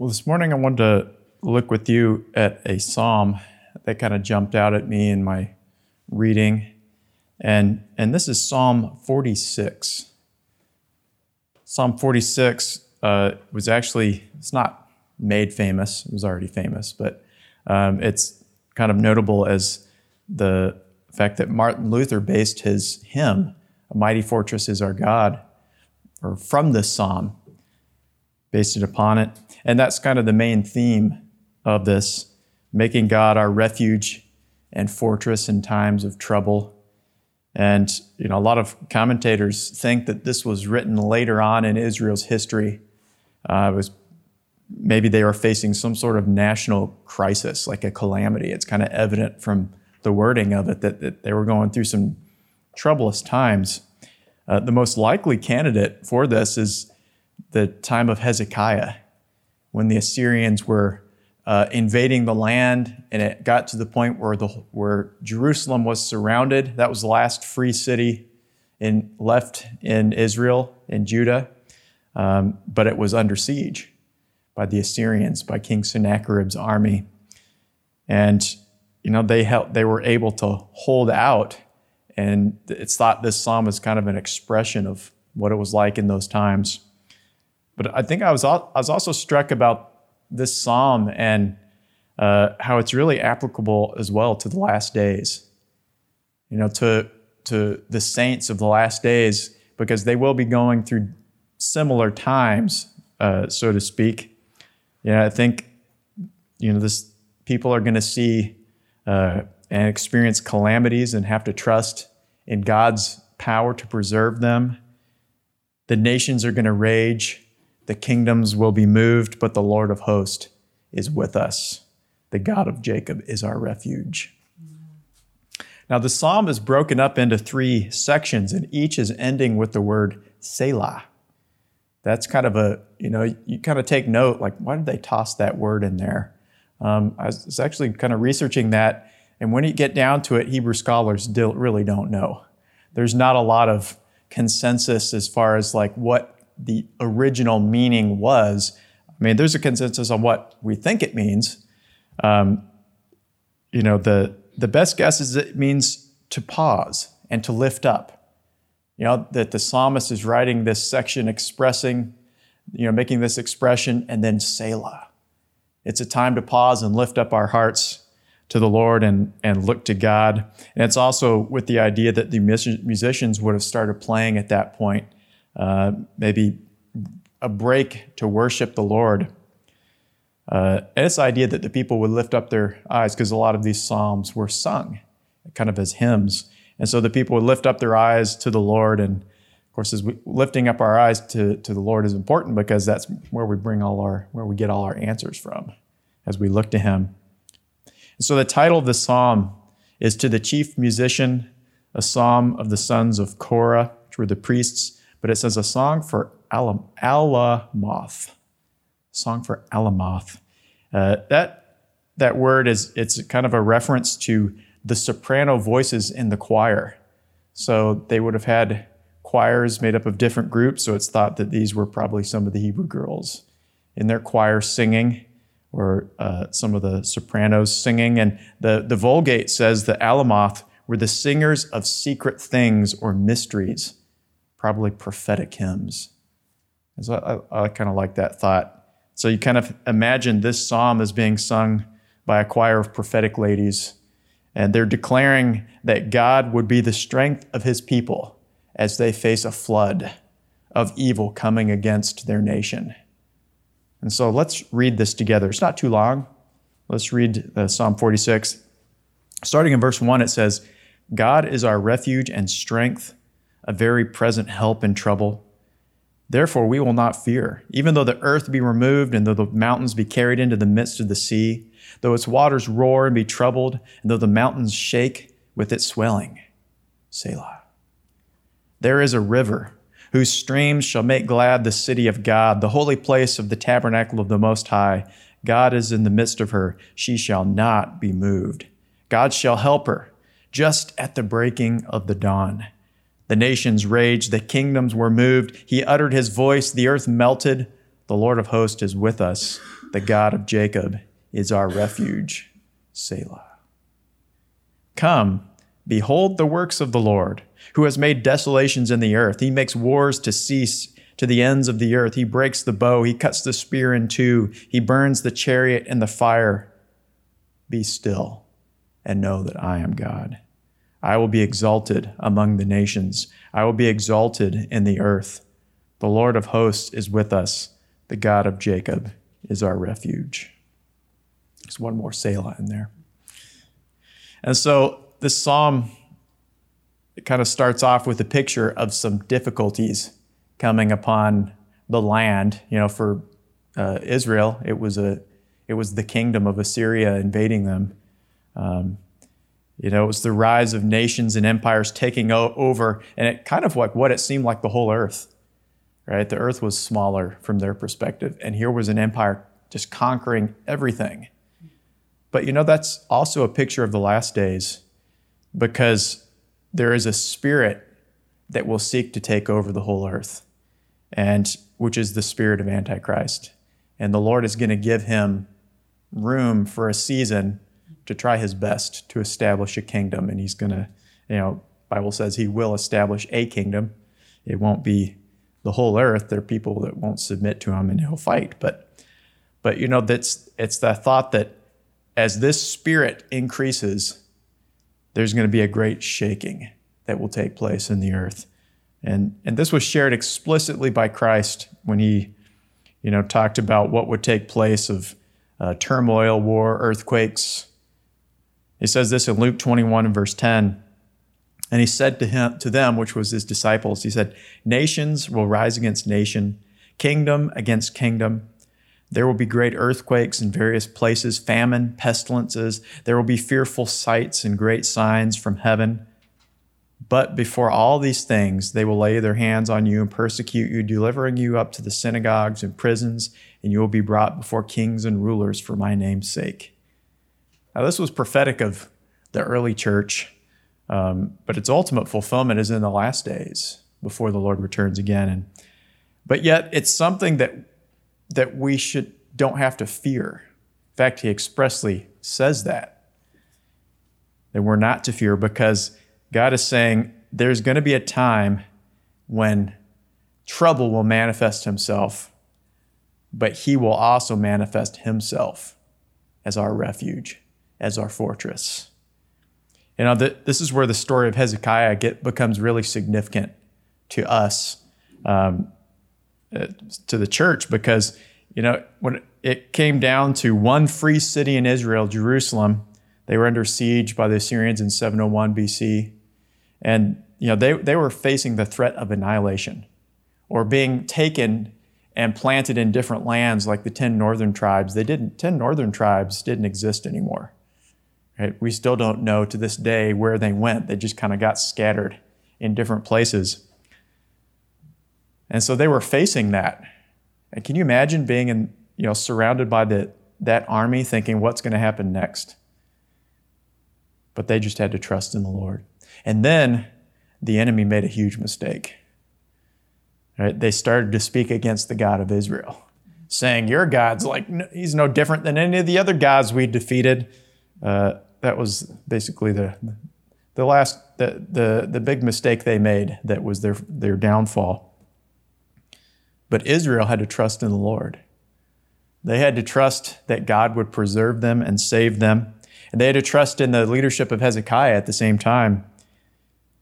Well, this morning I wanted to look with you at a psalm that kind of jumped out at me in my reading, and this is Psalm 46. Psalm 46 was actually, it's not made famous, it was already famous, but it's kind of notable as the fact that Martin Luther based his hymn, "A Mighty Fortress Is Our God," or from this psalm, based it upon it. And that's kind of the main theme of this, making God our refuge and fortress in times of trouble. And, you know, a lot of commentators think that this was written later on in Israel's history. It was maybe they were facing some sort of national crisis, like a calamity. It's kind of evident from the wording of it that they were going through some troublous times. The most likely candidate for this is the time of Hezekiah, when the Assyrians were invading the land, and it got to the point where Jerusalem was surrounded. That was the last free city left in Israel, in Judah, but it was under siege by the Assyrians, by King Sennacherib's army. And, you know, they were able to hold out, and it's thought this psalm is kind of an expression of what it was like in those times. But I think I was also struck about this psalm and how it's really applicable as well to the last days, you know, to the saints of the last days, because they will be going through similar times, so to speak. You know, I think, you know, this people are going to see and experience calamities and have to trust in God's power to preserve them. The nations are going to rage. The kingdoms will be moved, but the Lord of hosts is with us. The God of Jacob is our refuge. Now, the psalm is broken up into three sections, and each is ending with the word Selah. That's kind of a, you know, you kind of take note, like, why did they toss that word in there? I was actually kind of researching that, and when you get down to it, Hebrew scholars really don't know. There's not a lot of consensus as far as, like, what the original meaning was. I mean, there's a consensus on what we think it means. You know, the best guess is it means to pause and to lift up. You know, that the psalmist is writing this section expressing, you know, making this expression, and then Selah. It's a time to pause and lift up our hearts to the Lord and look to God. And it's also with the idea that the musicians would have started playing at that point. Maybe a break to worship the Lord. And this idea that the people would lift up their eyes, because a lot of these psalms were sung kind of as hymns. And so the people would lift up their eyes to the Lord. And of course, as lifting up our eyes to the Lord is important, because that's where we bring where we get all our answers from, as we look to Him. And so the title of the psalm is "To the Chief Musician, a Psalm of the Sons of Korah," which were the priests. But it says a song for alamoth, song for alamoth. That word it's kind of a reference to the soprano voices in the choir. So they would have had choirs made up of different groups. So it's thought that these were probably some of the Hebrew girls in their choir singing, or some of the sopranos singing. And the Vulgate says the alamoth were the singers of secret things or mysteries, probably prophetic hymns. And so I kind of like that thought. So you kind of imagine this psalm is being sung by a choir of prophetic ladies, and they're declaring that God would be the strength of His people as they face a flood of evil coming against their nation. And so let's read this together. It's not too long. Let's read Psalm 46. Starting in verse 1, it says, "God is our refuge and strength, a very present help in trouble. Therefore we will not fear, even though the earth be removed, and though the mountains be carried into the midst of the sea, though its waters roar and be troubled, and though the mountains shake with its swelling. Selah. There is a river whose streams shall make glad the city of God, the holy place of the tabernacle of the Most High. God is in the midst of her. She shall not be moved. God shall help her just at the breaking of the dawn. The nations raged, the kingdoms were moved. He uttered His voice, the earth melted. The Lord of hosts is with us. The God of Jacob is our refuge. Selah. Come, behold the works of the Lord, who has made desolations in the earth. He makes wars to cease to the ends of the earth. He breaks the bow. He cuts the spear in two. He burns the chariot and the fire. Be still and know that I am God. I will be exalted among the nations. I will be exalted in the earth. The Lord of hosts is with us. The God of Jacob is our refuge. There's one more Selah in there. And so this psalm, it kind of starts off with a picture of some difficulties coming upon the land. You know, for Israel, it was the kingdom of Assyria invading them. You know, it was the rise of nations and empires taking over, and it kind of like what it seemed like the whole earth, right? The earth was smaller from their perspective, and here was an empire just conquering everything. But you know, that's also a picture of the last days, because there is a spirit that will seek to take over the whole earth, and which is the spirit of Antichrist. And the Lord is going to give him room for a season to try his best to establish a kingdom. And he's going to, you know, Bible says he will establish a kingdom. It won't be the whole earth. There are people that won't submit to him and he'll fight. But you know, it's the thought that as this spirit increases, there's going to be a great shaking that will take place in the earth. And this was shared explicitly by Christ when he, you know, talked about what would take place of turmoil, war, earthquakes. He says this in Luke 21, verse 10. And he said to them, which was his disciples, he said, nations will rise against nation, kingdom against kingdom. There will be great earthquakes in various places, famine, pestilences. There will be fearful sights and great signs from heaven. But before all these things, they will lay their hands on you and persecute you, delivering you up to the synagogues and prisons, and you will be brought before kings and rulers for my name's sake. Now, this was prophetic of the early church, but its ultimate fulfillment is in the last days before the Lord returns again. But yet, it's something that we don't have to fear. In fact, he expressly says that we're not to fear, because God is saying there's going to be a time when trouble will manifest himself, but he will also manifest himself as our refuge, as our fortress. You know, this is where the story of Hezekiah becomes really significant to us, to the church, because, you know, when it came down to one free city in Israel, Jerusalem, they were under siege by the Assyrians in 701 BC. And, you know, they were facing the threat of annihilation, or being taken and planted in different lands like the 10 northern tribes. 10 northern tribes didn't exist anymore. Right? We still don't know to this day where they went. They just kind of got scattered in different places. And so they were facing that. And can you imagine being surrounded by that army, thinking what's going to happen next? But they just had to trust in the Lord. And then the enemy made a huge mistake. Right? They started to speak against the God of Israel, saying, your God's he's no different than any of the other gods we defeated. That was basically the big mistake they made. That was their downfall. But Israel had to trust in the Lord. They had to trust that God would preserve them and save them. And they had to trust in the leadership of Hezekiah at the same time.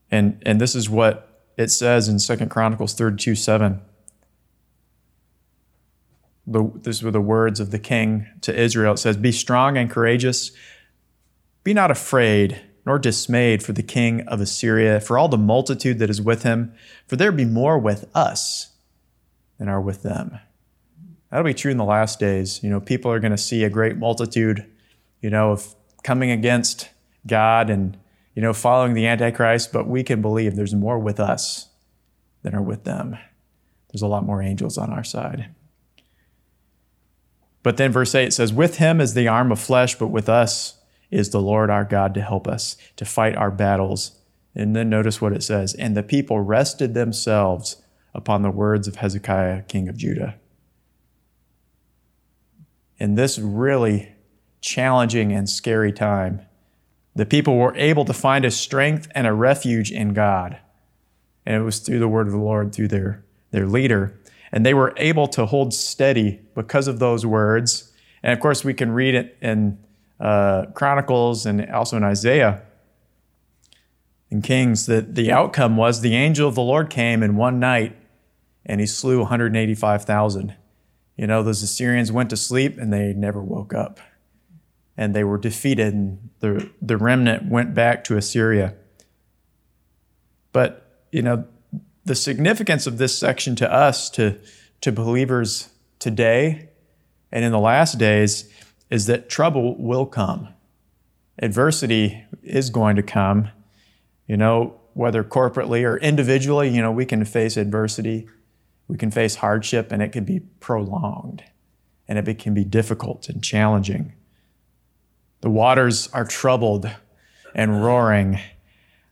And this is what it says in 2 Chronicles 32:7. These were the words of the king to Israel. It says, be strong and courageous. Be not afraid nor dismayed for the king of Assyria, for all the multitude that is with him, for there be more with us than are with them. That'll be true in the last days. You know, people are going to see a great multitude, you know, of coming against God and, you know, following the Antichrist, but we can believe there's more with us than are with them. There's a lot more angels on our side. But then verse 8 says, with him is the arm of flesh, but with us is the Lord our God to help us, to fight our battles. And then notice what it says, and the people rested themselves upon the words of Hezekiah, king of Judah. in this really challenging and scary time, the people were able to find a strength and a refuge in God. And it was through the word of the Lord, through their leader. And they were able to hold steady because of those words. And of course, we can read it in Chronicles and also in Isaiah and Kings that the outcome was the angel of the Lord came in one night and he slew 185,000. You know, those Assyrians went to sleep and they never woke up. And they were defeated, and the remnant went back to Assyria. But, you know, the significance of this section to us, to believers today and in the last days, is that trouble will come. Adversity is going to come, you know, whether corporately or individually. You know, we can face adversity, we can face hardship, and it can be prolonged, and it can be difficult and challenging. The waters are troubled and roaring,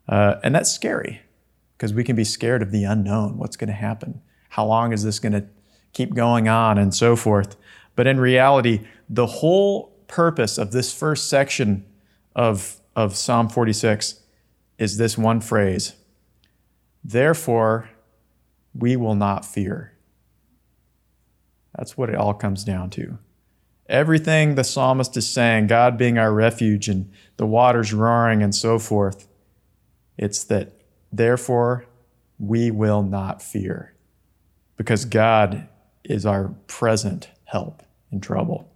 and that's scary because we can be scared of the unknown. What's going to happen? How long is this going to keep going on and so forth? But in reality, the whole purpose of this first section of Psalm 46 is this one phrase, "Therefore, we will not fear." That's what it all comes down to. Everything the psalmist is saying, God being our refuge and the waters roaring and so forth, it's that, therefore, we will not fear because God is our present help in trouble.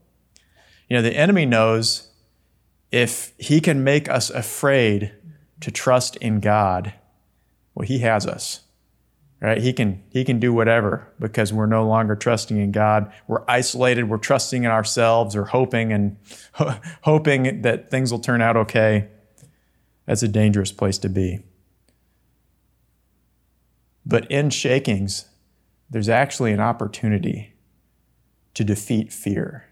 You know, the enemy knows if he can make us afraid to trust in God, well, he has us, right? He can do whatever because we're no longer trusting in God. We're isolated. We're trusting in ourselves or hoping that things will turn out okay. That's a dangerous place to be. But in shakings, there's actually an opportunity to defeat fear.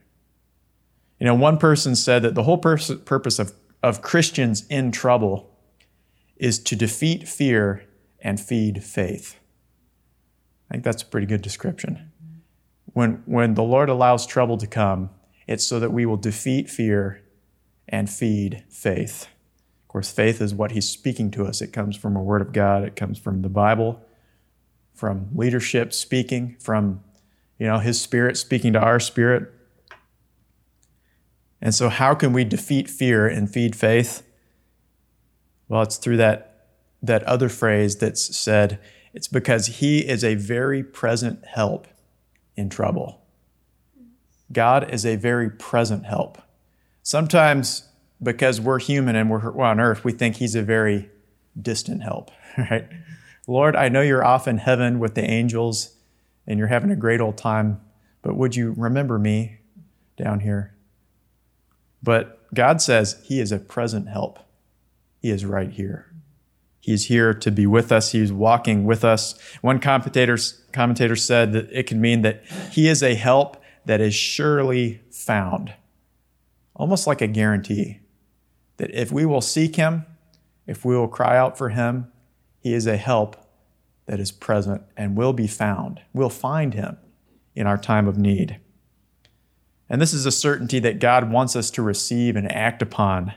You know, one person said that the whole purpose of Christians in trouble is to defeat fear and feed faith. I think that's a pretty good description. When the Lord allows trouble to come, it's so that we will defeat fear and feed faith. Of course, faith is what he's speaking to us. It comes from a word of God. It comes from the Bible, from leadership speaking, from his spirit speaking to our spirit. And so how can we defeat fear and feed faith? Well, it's through that other phrase that's said, it's because he is a very present help in trouble. God is a very present help. Sometimes because we're human and we're on earth, we think he's a very distant help, right? Lord, I know you're off in heaven with the angels and you're having a great old time, but would you remember me down here? But God says he is a present help. He is right here. He's here to be with us. He's walking with us. One commentator said that it can mean that he is a help that is surely found, almost like a guarantee that if we will seek him, if we will cry out for him, he is a help that is present and will be found. We'll find him in our time of need. And this is a certainty that God wants us to receive and act upon,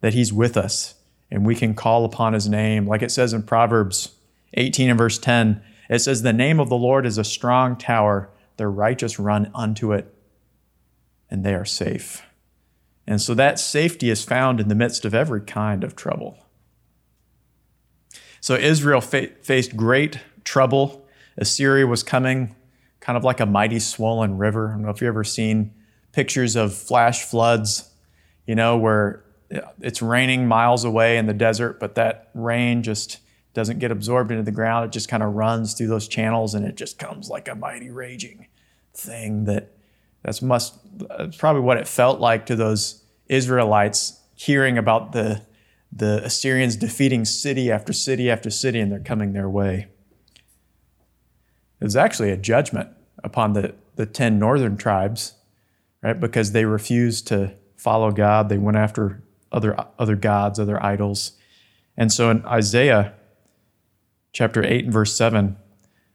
that he's with us and we can call upon his name. Like it says in Proverbs 18 and verse 10, it says, "The name of the Lord is a strong tower. The righteous run unto it and they are safe." And so that safety is found in the midst of every kind of trouble. So Israel faced great trouble. Assyria was coming kind of like a mighty swollen river. I don't know if you've ever seen pictures of flash floods, where it's raining miles away in the desert, but that rain just doesn't get absorbed into the ground. It just kind of runs through those channels and it just comes like a mighty raging thing. That's probably what it felt like to those Israelites hearing about the Assyrians defeating city after city after city, and they're coming their way. It was actually a judgment upon the 10 northern tribes, right? Because they refused to follow God. They went after other gods, other idols. And so in Isaiah chapter 8 and verse 7,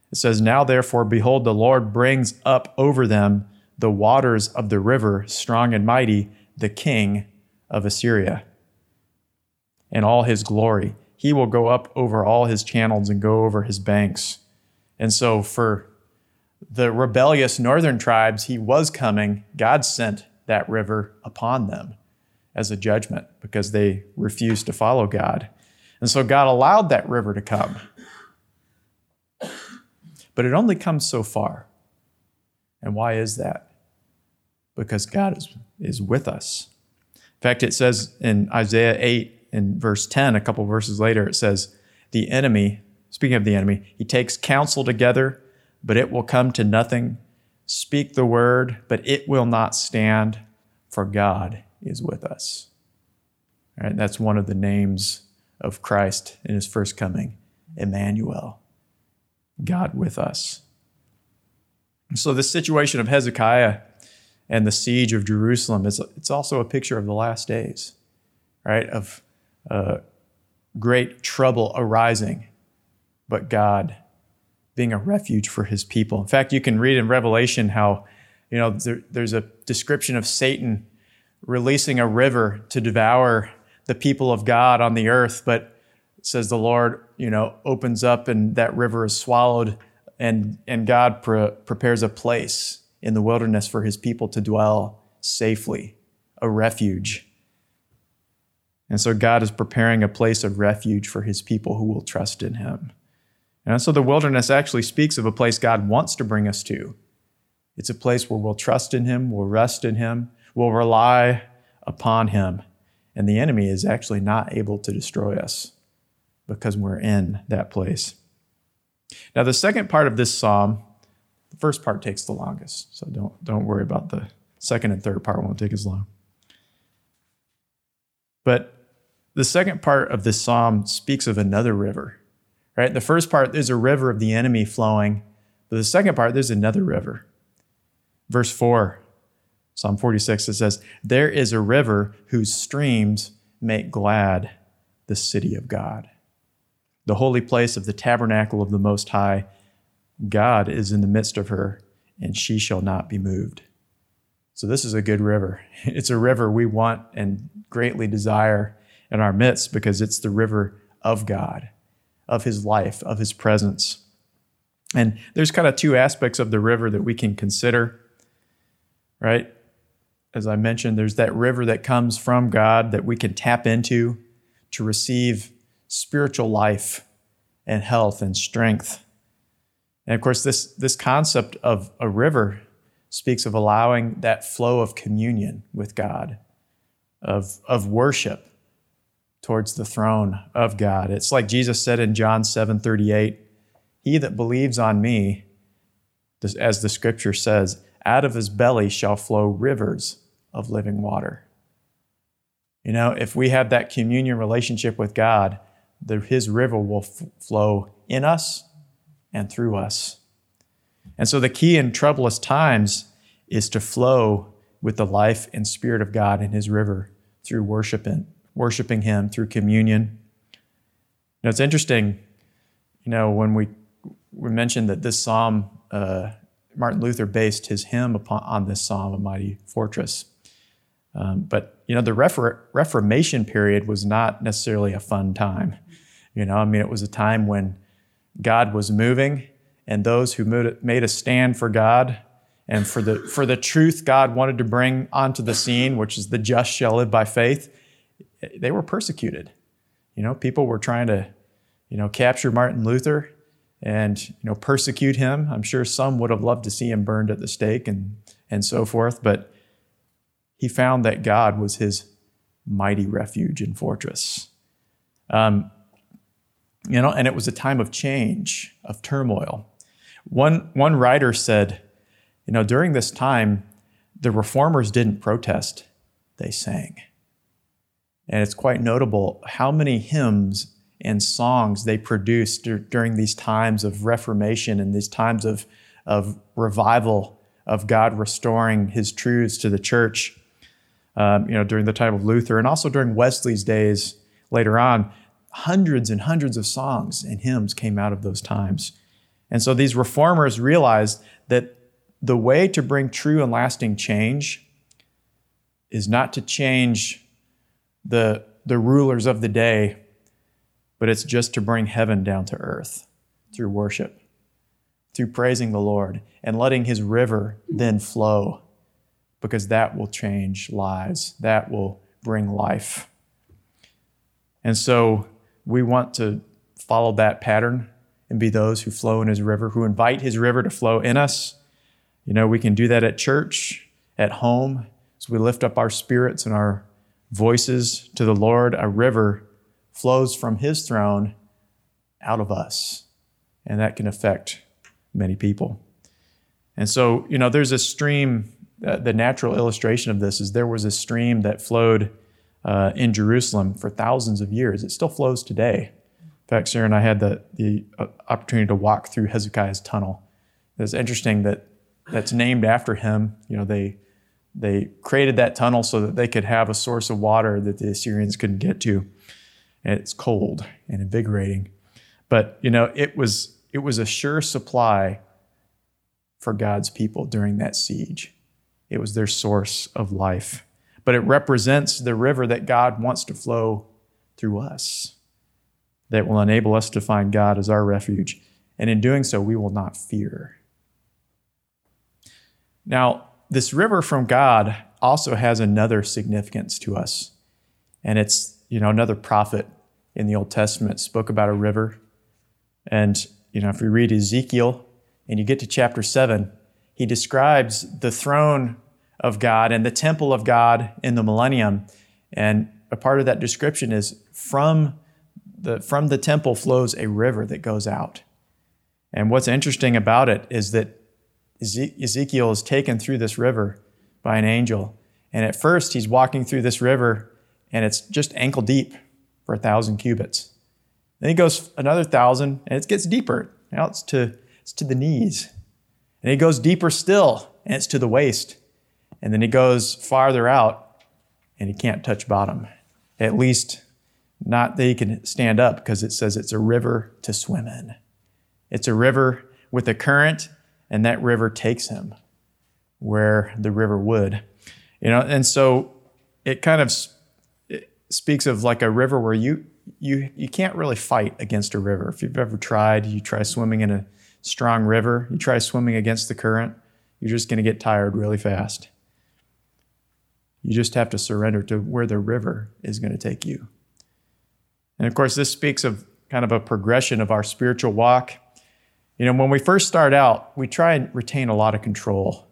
it says, "Now therefore, behold, the Lord brings up over them the waters of the river, strong and mighty, the king of Assyria. In all his glory, he will go up over all his channels and go over his banks. And so for the rebellious northern tribes, he was coming. God sent that river upon them as a judgment because they refused to follow God. And so God allowed that river to come. But it only comes so far. And why is that? Because God is with us. In fact, it says in Isaiah 8 in verse 10, a couple verses later, it says, the enemy, speaking of the enemy, he takes counsel together, but it will come to nothing. Speak the word, but it will not stand, for God is with us. All right, that's one of the names of Christ in his first coming, Emmanuel, God with us. So the situation of Hezekiah and the siege of Jerusalem, it's also a picture of the last days, right? Of great trouble arising, but God being a refuge for his people. In fact, you can read in Revelation how, you know, there's a description of Satan releasing a river to devour the people of God on the earth, but it says the Lord, you know, opens up and that river is swallowed, and God prepares a place in the wilderness for his people to dwell safely, a refuge. And so God is preparing a place of refuge for his people who will trust in him. And so the wilderness actually speaks of a place God wants to bring us to. It's a place where we'll trust in him, we'll rest in him, we'll rely upon him. And the enemy is actually not able to destroy us because we're in that place. Now, the second part of this psalm, the first part takes the longest, so don't worry about the second and third part won't take as long. But the second part of this psalm speaks of another river, right? The first part, there's a river of the enemy flowing, but the second part, there's another river. Verse 4, Psalm 46, it says, there is a river whose streams make glad the city of God, the holy place of the tabernacle of the Most High. God is in the midst of her, and she shall not be moved. So this is a good river. It's a river we want and greatly desire in our midst because it's the river of God, of his life, of his presence. And there's kind of two aspects of the river that we can consider, right? As I mentioned, there's that river that comes from God that we can tap into to receive spiritual life and health and strength. And of course, this concept of a river speaks of allowing that flow of communion with God, of worship towards the throne of God. It's like Jesus said in John 7:38, he that believes on me, as the scripture says, out of his belly shall flow rivers of living water. You know, if we have that communion relationship with God, his river will flow in us and through us. And so the key in troublous times is to flow with the life and spirit of God in his river through worshiping him through communion. Now, it's interesting, you know, when we mentioned that this psalm, Martin Luther based his hymn on this psalm, A Mighty Fortress. But, you know, the Reformation period was not necessarily a fun time. You know, I mean, it was a time when God was moving, and those who made a stand for God and for the truth God wanted to bring onto the scene, which is the just shall live by faith, they were persecuted. You know, people were trying to, you know, capture Martin Luther and, you know, persecute him. I'm sure some would have loved to see him burned at the stake and so forth, but he found that God was his mighty refuge and fortress. You know, and it was a time of change, of turmoil. One writer said, you know, during this time, the reformers didn't protest, they sang. And it's quite notable how many hymns and songs they produced during these times of reformation and these times of revival, of God restoring his truths to the church, you know, during the time of Luther and also during Wesley's days later on. Hundreds and hundreds of songs and hymns came out of those times. And so these reformers realized that the way to bring true and lasting change is not to change the rulers of the day, but it's just to bring heaven down to earth through worship, through praising the Lord and letting His river then flow, because that will change lives. That will bring life. And so we want to follow that pattern and be those who flow in His river, who invite His river to flow in us. You know, we can do that at church, at home, as we lift up our spirits and our voices to the Lord. A river flows from His throne out of us, and that can affect many people. And so, you know, there's a stream. The natural illustration of this is there was a stream that flowed in Jerusalem for thousands of years. It still flows today. In fact, Sarah and I had the opportunity to walk through Hezekiah's tunnel. It's interesting that that's named after him. You know, they created that tunnel so that they could have a source of water that the Assyrians couldn't get to. And it's cold and invigorating. But, you know, it was a sure supply for God's people during that siege. It was their source of life. But it represents the river that God wants to flow through us, that will enable us to find God as our refuge. And in doing so, we will not fear. Now, this river from God also has another significance to us. And it's, you know, another prophet in the Old Testament spoke about a river. And, you know, if you read Ezekiel and you get to chapter 7, he describes the throne of God and the temple of God in the millennium. And a part of that description is from the temple flows a river that goes out. And what's interesting about it is that Ezekiel is taken through this river by an angel. And at first he's walking through this river and it's just ankle deep for 1,000 cubits. Then he goes another 1,000 and it gets deeper. Now it's to the knees. And he goes deeper still and it's to the waist. And then he goes farther out and he can't touch bottom. At least not that he can stand up, because it says it's a river to swim in. It's a river with a current, and that river takes him where the river would. You know, and so it kind of speaks of like a river where you can't really fight against a river. If you've ever tried, you try swimming in a strong river, you try swimming against the current, you're just going to get tired really fast. You just have to surrender to where the river is going to take you. And of course, this speaks of kind of a progression of our spiritual walk. You know, when we first start out, we try and retain a lot of control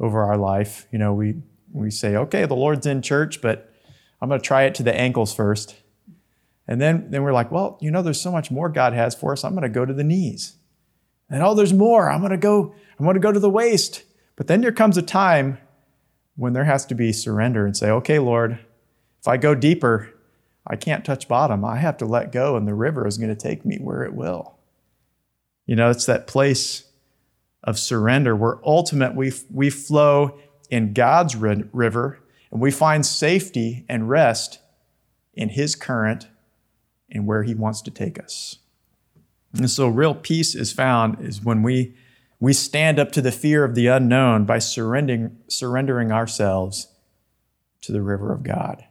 over our life. You know, we say, okay, the Lord's in church, but I'm going to try it to the ankles first. And then we're like, well, you know, there's so much more God has for us. I'm going to go to the knees. And oh, there's more. I'm going to go to the waist. But then there comes a time when there has to be surrender and say, okay, Lord, if I go deeper, I can't touch bottom. I have to let go, and the river is going to take me where it will. You know, it's that place of surrender where ultimately we flow in God's river, and we find safety and rest in His current and where He wants to take us. And so real peace is found is when we stand up to the fear of the unknown by surrendering ourselves to the river of God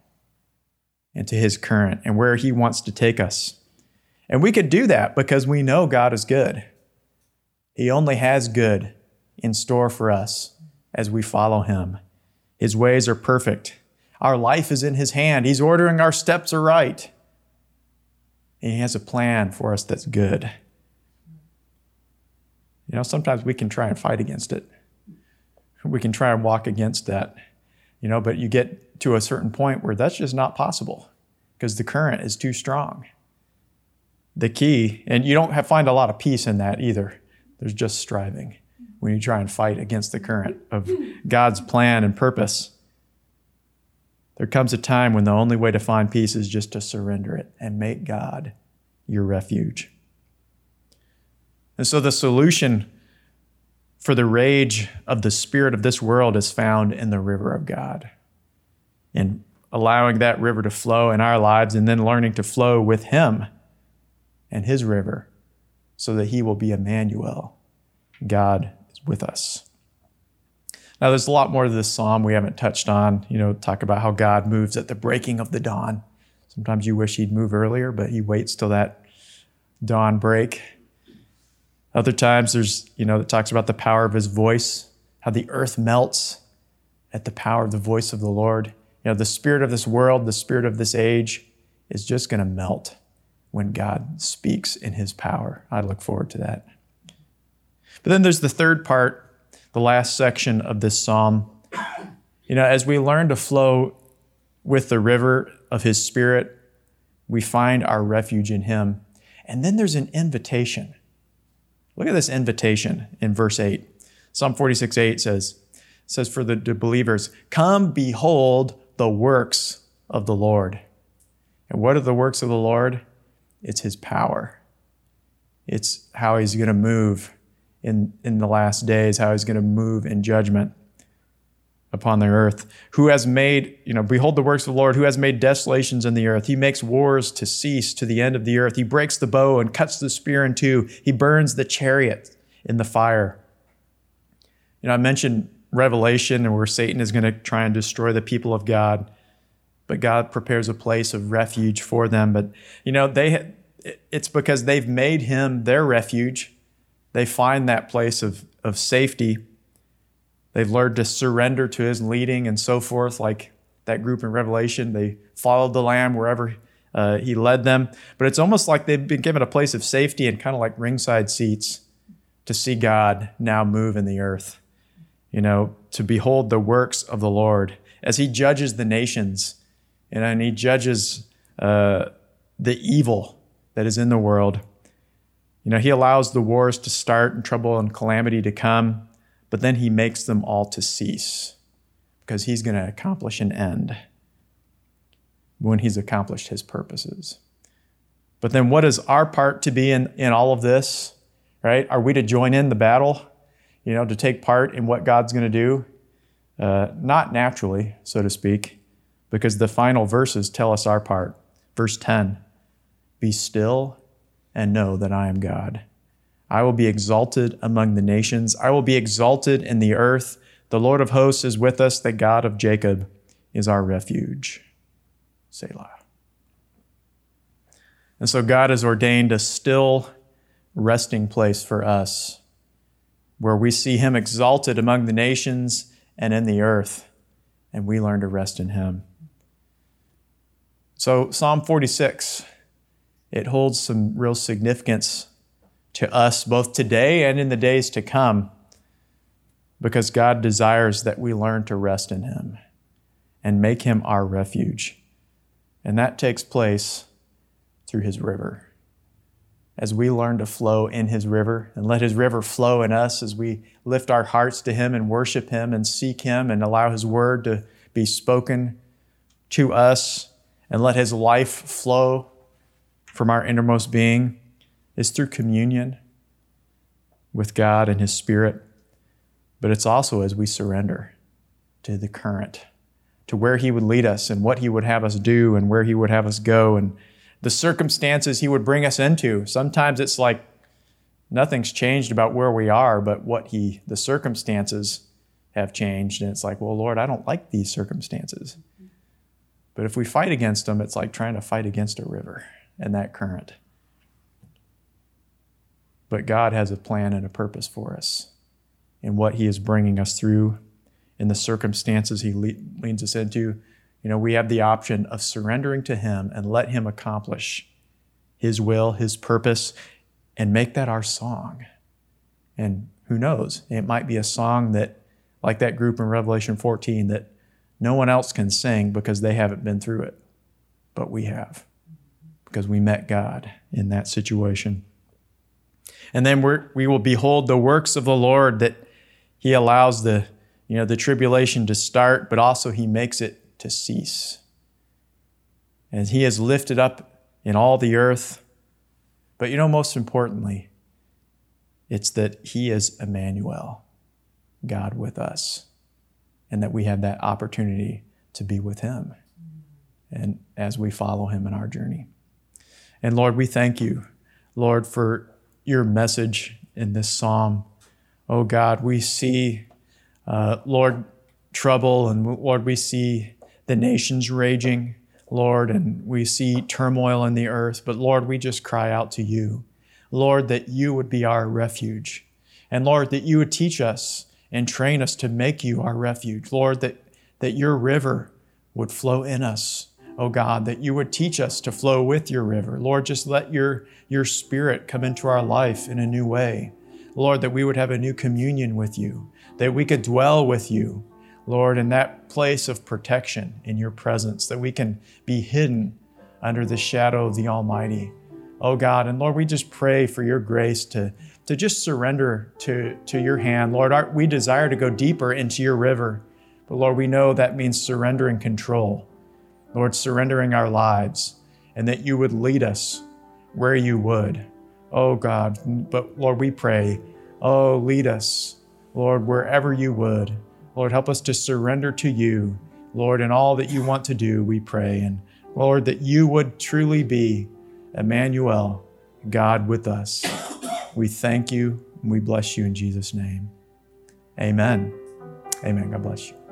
and to His current and where He wants to take us. And we could do that because we know God is good. He only has good in store for us as we follow Him. His ways are perfect. Our life is in His hand. He's ordering our steps aright. And He has a plan for us that's good. You know, sometimes we can try and fight against it. We can try and walk against that, you know, but you get to a certain point where that's just not possible because the current is too strong. The key, and you don't find a lot of peace in that either. There's just striving when you try and fight against the current of God's plan and purpose. There comes a time when the only way to find peace is just to surrender it and make God your refuge. And so the solution for the rage of the spirit of this world is found in the river of God, and allowing that river to flow in our lives and then learning to flow with Him and His river so that He will be Emmanuel. God is with us. Now, there's a lot more to this psalm we haven't touched on. You know, talk about how God moves at the breaking of the dawn. Sometimes you wish he'd move earlier, but he waits till that dawn break. Other times there's, you know, it talks about the power of his voice, how the earth melts at the power of the voice of the Lord. You know, the spirit of this world, the spirit of this age is just going to melt when God speaks in his power. I look forward to that. But then there's the third part, the last section of this psalm. You know, as we learn to flow with the river of his spirit, we find our refuge in him. And then there's an invitation. Look at this invitation in verse 8. Psalm 46:8 says for the believers, come behold the works of the Lord. And what are the works of the Lord? It's his power. It's how he's going to move in the last days, how he's going to move in judgment upon the earth. Who has made, you know, behold the works of the Lord, who has made desolations in the earth. He makes wars to cease to the end of the earth. He breaks the bow and cuts the spear in two. He burns the chariot in the fire. You know, I mentioned Revelation and where Satan is going to try and destroy the people of God. But God prepares a place of refuge for them. But, you know, it's because they've made him their refuge. They find that place of safety. They've learned to surrender to his leading and so forth, like that group in Revelation. They followed the Lamb wherever he led them. But it's almost like they've been given a place of safety and kind of like ringside seats to see God now move in the earth, you know, to behold the works of the Lord as he judges the nations. And he judges the evil that is in the world. You know, he allows the wars to start and trouble and calamity to come, but then he makes them all to cease because he's going to accomplish an end when he's accomplished his purposes. But then what is our part to be in all of this, right? Are we to join in the battle, you know, to take part in what God's going to do? Not naturally, so to speak, because the final verses tell us our part. Verse 10, be still and know that I am God. I will be exalted among the nations. I will be exalted in the earth. The Lord of hosts is with us. The God of Jacob is our refuge. Selah. And so God has ordained a still resting place for us where we see him exalted among the nations and in the earth, and we learn to rest in him. So Psalm 46, it holds some real significance to us both today and in the days to come because God desires that we learn to rest in him and make him our refuge. And that takes place through his river. As we learn to flow in his river and let his river flow in us as we lift our hearts to him and worship him and seek him and allow his word to be spoken to us, and let his life flow from our innermost being, is through communion with God and his spirit. But it's also as we surrender to the current, to where he would lead us and what he would have us do and where he would have us go and the circumstances he would bring us into. Sometimes it's like nothing's changed about where we are, but the circumstances have changed. And it's like, well, Lord, I don't like these circumstances. But if we fight against them, it's like trying to fight against a river and that current. But God has a plan and a purpose for us in what he is bringing us through, in the circumstances he leads us into. You know, we have the option of surrendering to him and let him accomplish his will, his purpose, and make that our song. And who knows, it might be a song that, like that group in Revelation 14, that no one else can sing because they haven't been through it, but we have because we met God in that situation. And then we will behold the works of the Lord, that he allows the tribulation to start, but also he makes it to cease. And he is lifted up in all the earth. But you know, most importantly, it's that he is Emmanuel, God with us. And that we have that opportunity to be with him and as we follow him in our journey. And Lord, we thank you, Lord, for your message in this psalm. Oh God, we see Lord, trouble, and Lord, we see the nations raging, Lord, and we see turmoil in the earth, but Lord, we just cry out to you. Lord, that you would be our refuge. And Lord, that you would teach us and train us to make you our refuge. Lord, that your river would flow in us, oh God, that you would teach us to flow with your river. Lord, just let your spirit come into our life in a new way. Lord, that we would have a new communion with you, that we could dwell with you, Lord, in that place of protection in your presence, that we can be hidden under the shadow of the Almighty. Oh God, and Lord, we just pray for your grace to just surrender to your hand. Lord, we desire to go deeper into your river, but Lord, we know that means surrendering control. Lord, surrendering our lives, and that you would lead us where you would. Oh God, but Lord, we pray, oh, lead us, Lord, wherever you would. Lord, help us to surrender to you, Lord, in all that you want to do, we pray. And Lord, that you would truly be Emmanuel, God with us. We thank you and we bless you in Jesus' name. Amen. Amen. God bless you.